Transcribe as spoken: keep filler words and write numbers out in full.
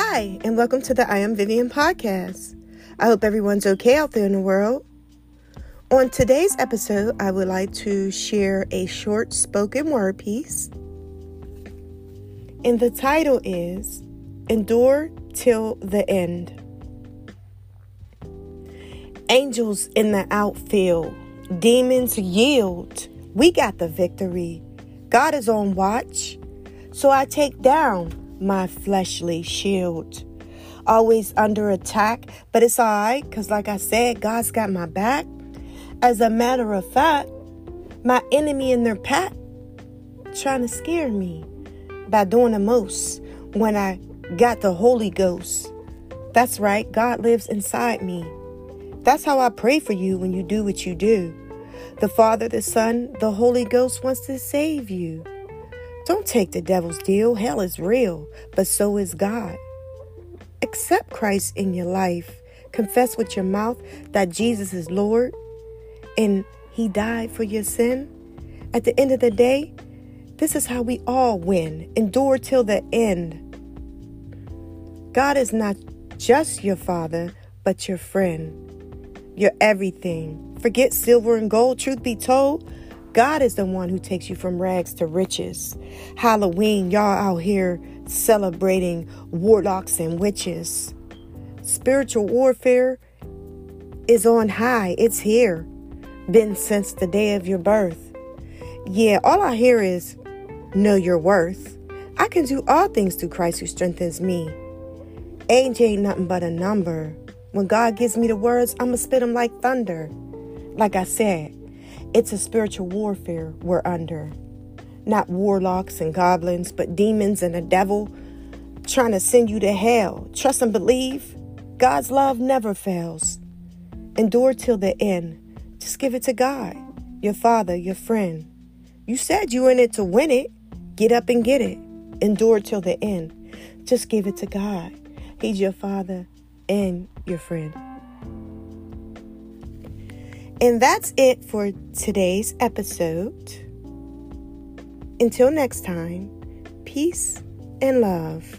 Hi, and welcome to the I Am Vivian podcast. I hope everyone's okay out there in the world. On today's episode, I would like to share a short spoken word piece. And the title is Endure Till the End. Angels in the outfield, demons yield. We got the victory. God is on watch. So I take down my fleshly shield. Always under attack, but it's all right, because like I said, God's got my back. As a matter of fact, my enemy in their pack trying to scare me by doing the most when I got the Holy Ghost. That's right, God lives inside me. That's how I pray for you when you do what you do. The Father, the Son, the Holy Ghost wants to save you. Don't take the devil's deal. Hell is real, but so is God. Accept Christ in your life. Confess with your mouth that Jesus is Lord and he died for your sin. At the end of the day, this is how we all win. Endure till the end. God is not just your father, but your friend, your everything. Forget silver and gold. Truth be told, God is the one who takes you from rags to riches. Halloween, y'all out here celebrating warlocks and witches. Spiritual warfare is on high. It's here. Been since the day of your birth. Yeah, all I hear is, know your worth. I can do all things through Christ who strengthens me. Age ain't nothing but a number. When God gives me the words, I'ma spit them like thunder. Like I said, it's a spiritual warfare we're under. Not warlocks and goblins, but demons and a devil trying to send you to hell. Trust and believe. God's love never fails. Endure till the end. Just give it to God, your Father, your friend. You said you in it to win it. Get up and get it. Endure till the end. Just give it to God. He's your Father and your friend. And that's it for today's episode. Until next time, peace and love.